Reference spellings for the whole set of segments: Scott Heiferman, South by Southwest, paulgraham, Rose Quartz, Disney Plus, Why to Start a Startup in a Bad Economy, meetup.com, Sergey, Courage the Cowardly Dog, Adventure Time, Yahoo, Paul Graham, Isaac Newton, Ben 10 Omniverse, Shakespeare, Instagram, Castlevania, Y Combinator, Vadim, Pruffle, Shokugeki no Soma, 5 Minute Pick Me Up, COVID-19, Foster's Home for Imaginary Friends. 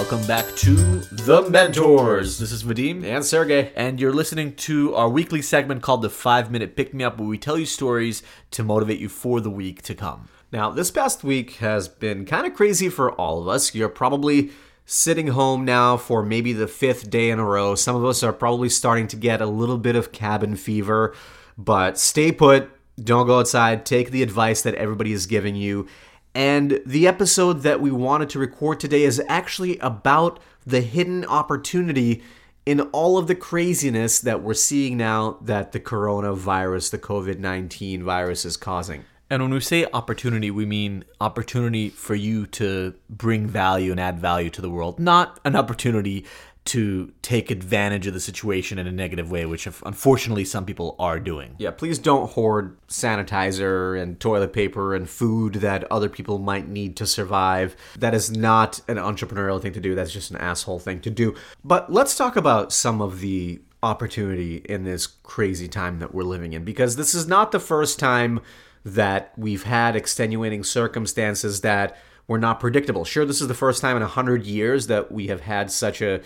Welcome back to The Mentors. This is Vadim and Sergey, and you're listening to our weekly segment called the 5-Minute Pick-Me-Up, where we tell you stories to motivate you for the week to come. Now, this past week has been kind of crazy for all of us. You're probably sitting home now for maybe the 5th day in a row. Some of us are probably starting to get a little bit of cabin fever, but stay put, don't go outside, take the advice that everybody is giving you. And the episode that we wanted to record today is actually about the hidden opportunity in all of the craziness that we're seeing now that the coronavirus, the COVID-19 virus, is causing. And when we say opportunity, we mean opportunity for you to bring value and add value to the world, not an opportunity to take advantage of the situation in a negative way, which unfortunately some people are doing. Yeah, please don't hoard sanitizer and toilet paper and food that other people might need to survive. That is not an entrepreneurial thing to do. That's just an asshole thing to do. But let's talk about some of the opportunity in this crazy time that we're living in, because this is not the first time that we've had extenuating circumstances that were not predictable. Sure, this is the first time in 100 years that we have had such a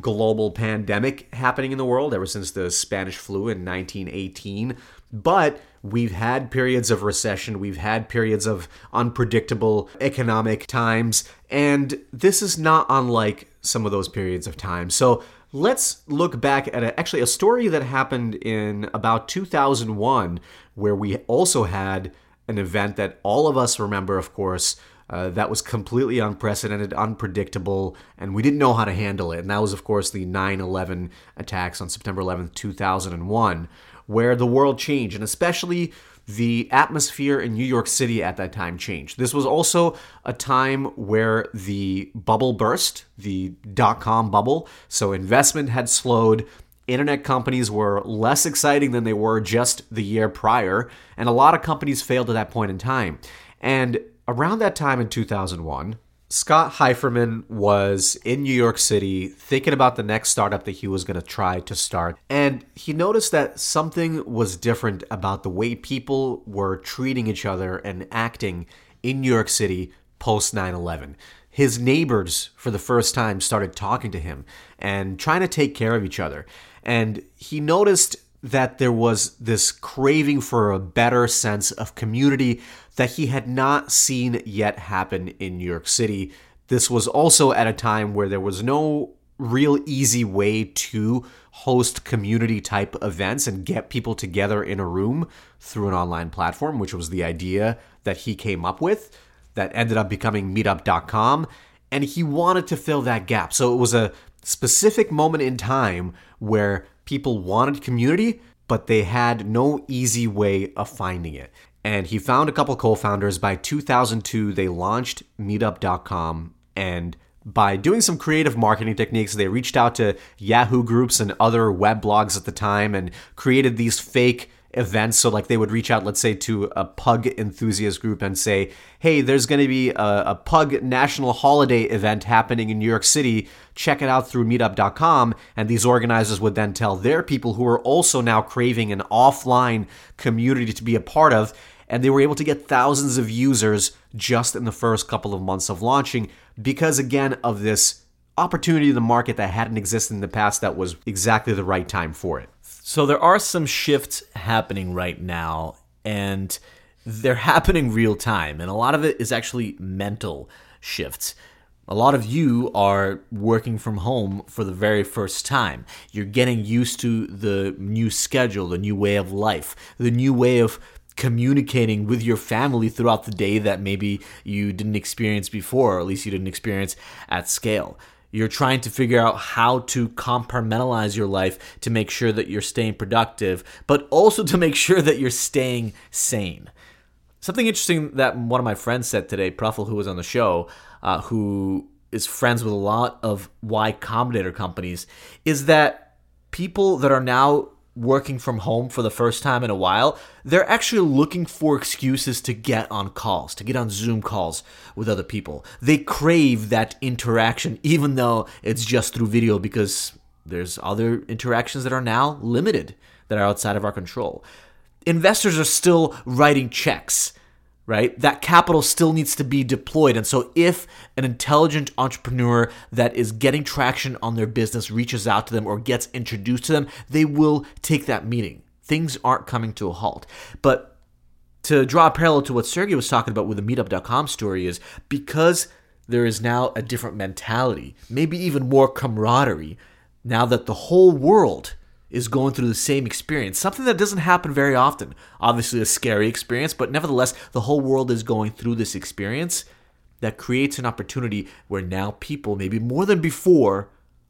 global pandemic happening in the world ever since the Spanish flu in 1918, but we've had periods of recession, we've had periods of unpredictable economic times, and this is not unlike some of those periods of time. So let's look back at a story that happened in about 2001, where we also had an event that all of us remember, of course, that was completely unprecedented, unpredictable, and we didn't know how to handle it. And that was, of course, the 9/11 attacks on September 11th, 2001, where the world changed, and especially the atmosphere in New York City at that time changed. This was also a time where the bubble burst, the dot-com bubble, so investment had slowed. Internet companies were less exciting than they were just the year prior, and a lot of companies failed at that point in time. And around that time in 2001, Scott Heiferman was in New York City thinking about the next startup that he was going to try to start. And he noticed that something was different about the way people were treating each other and acting in New York City post 9/11. His neighbors, for the first time, started talking to him and trying to take care of each other. And he noticed that there was this craving for a better sense of community that he had not seen yet happen in New York City. This was also at a time where there was no real easy way to host community type events and get people together in a room through an online platform, which was the idea that he came up with that ended up becoming meetup.com. And he wanted to fill that gap. So it was a specific moment in time where people wanted community, but they had no easy way of finding it. And he found a couple co-founders. By 2002, they launched meetup.com. And by doing some creative marketing techniques, they reached out to Yahoo groups and other web blogs at the time and created these fake events. So like they would reach out, let's say, to a pug enthusiast group and say, hey, there's going to be a pug national holiday event happening in New York City. Check it out through meetup.com. And these organizers would then tell their people who are also now craving an offline community to be a part of. And they were able to get thousands of users just in the first couple of months of launching because, again, of this opportunity in the market that hadn't existed in the past that was exactly the right time for it. So there are some shifts happening right now, and they're happening real time, and a lot of it is actually mental shifts. A lot of you are working from home for the very first time. You're getting used to the new schedule, the new way of life, the new way of communicating with your family throughout the day that maybe you didn't experience before, or at least you didn't experience at scale. You're trying to figure out how to compartmentalize your life to make sure that you're staying productive, but also to make sure that you're staying sane. Something interesting that one of my friends said today, Pruffle, who was on the show, who is friends with a lot of Y Combinator companies, is that people that are now working from home for the first time in a while, they're actually looking for excuses to get on calls, to get on Zoom calls with other people. They crave that interaction, even though it's just through video, because there's other interactions that are now limited, that are outside of our control. Investors are still writing checks. right? That capital still needs to be deployed. And so if an intelligent entrepreneur that is getting traction on their business reaches out to them or gets introduced to them, they will take that meeting. Things aren't coming to a halt. But to draw a parallel to what Sergey was talking about with the meetup.com story is because there is now a different mentality, maybe even more camaraderie, now that the whole world is going through the same experience, something that doesn't happen very often. Obviously a scary experience, but nevertheless, the whole world is going through this experience that creates an opportunity where now people, maybe more than before,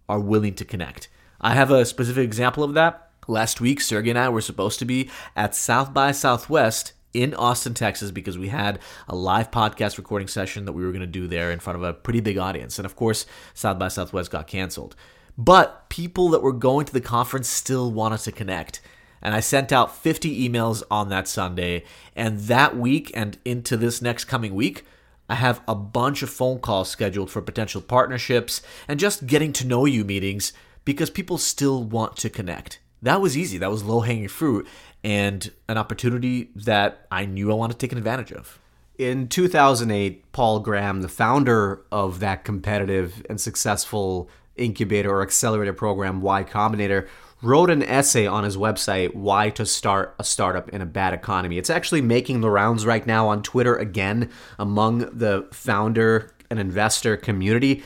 are willing to connect. I have a specific example of that. Last week, Sergey and I were supposed to be at South by Southwest in Austin, Texas, because we had a live podcast recording session that we were going to do there in front of a pretty big audience. And of course, South by Southwest got canceled. But people that were going to the conference still wanted to connect. And I sent out 50 emails on that Sunday. And that week and into this next coming week, I have a bunch of phone calls scheduled for potential partnerships and just getting to know you meetings because people still want to connect. That was easy. That was low-hanging fruit and an opportunity that I knew I wanted to take advantage of. In 2008, Paul Graham, the founder of that competitive and successful incubator or accelerator program, Y Combinator, wrote an essay on his website, Why to Start a Startup in a Bad Economy. It's actually making the rounds right now on Twitter again among the founder and investor community.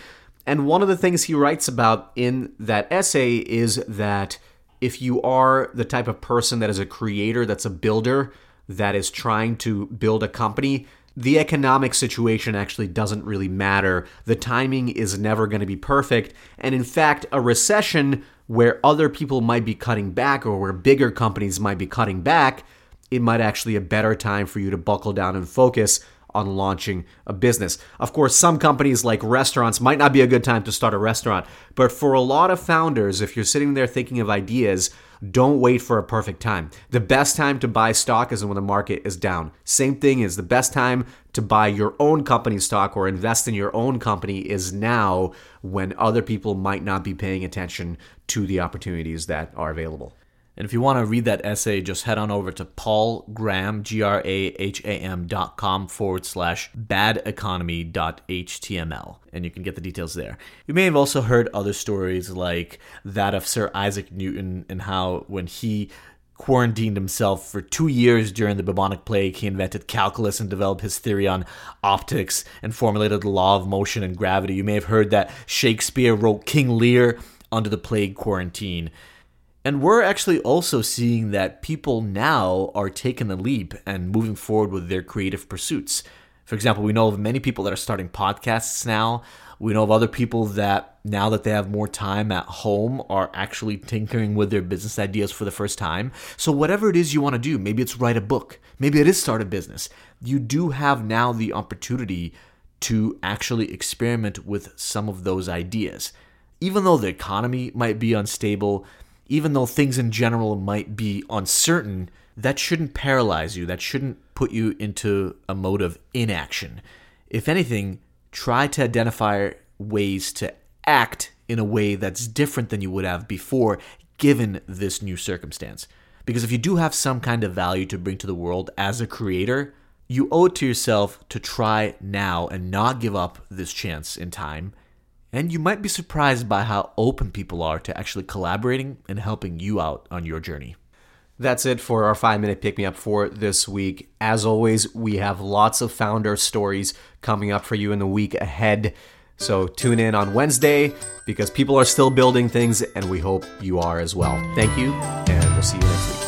And one of the things he writes about in that essay is that if you are the type of person that is a creator, that's a builder, that is trying to build a company, the economic situation actually doesn't really matter. The timing is never going to be perfect. And in fact, a recession where other people might be cutting back or where bigger companies might be cutting back, it might actually be a better time for you to buckle down and focus on launching a business. Of course, some companies like restaurants might not be a good time to start a restaurant. But for a lot of founders, if you're sitting there thinking of ideas, don't wait for a perfect time. The best time to buy stock is when the market is down. Same thing is the best time to buy your own company stock or invest in your own company is now when other people might not be paying attention to the opportunities that are available. And if you want to read that essay, just head on over to paulgraham, graham.com/badeconomy.html, and you can get the details there. You may have also heard other stories like that of Sir Isaac Newton and how when he quarantined himself for 2 years during the bubonic plague, he invented calculus and developed his theory on optics and formulated the law of motion and gravity. You may have heard that Shakespeare wrote King Lear under the plague quarantine. And we're actually also seeing that people now are taking the leap and moving forward with their creative pursuits. For example, we know of many people that are starting podcasts now. We know of other people that now that they have more time at home are actually tinkering with their business ideas for the first time. So whatever it is you want to do, maybe it's write a book, maybe it is start a business. You do have now the opportunity to actually experiment with some of those ideas. Even though the economy might be unstable, even though things in general might be uncertain, that shouldn't paralyze you. That shouldn't put you into a mode of inaction. If anything, try to identify ways to act in a way that's different than you would have before, given this new circumstance. Because if you do have some kind of value to bring to the world as a creator, you owe it to yourself to try now and not give up this chance in time. And you might be surprised by how open people are to actually collaborating and helping you out on your journey. That's it for our 5-minute pick-me-up for this week. As always, we have lots of founder stories coming up for you in the week ahead. So tune in on Wednesday because people are still building things and we hope you are as well. Thank you, and we'll see you next week.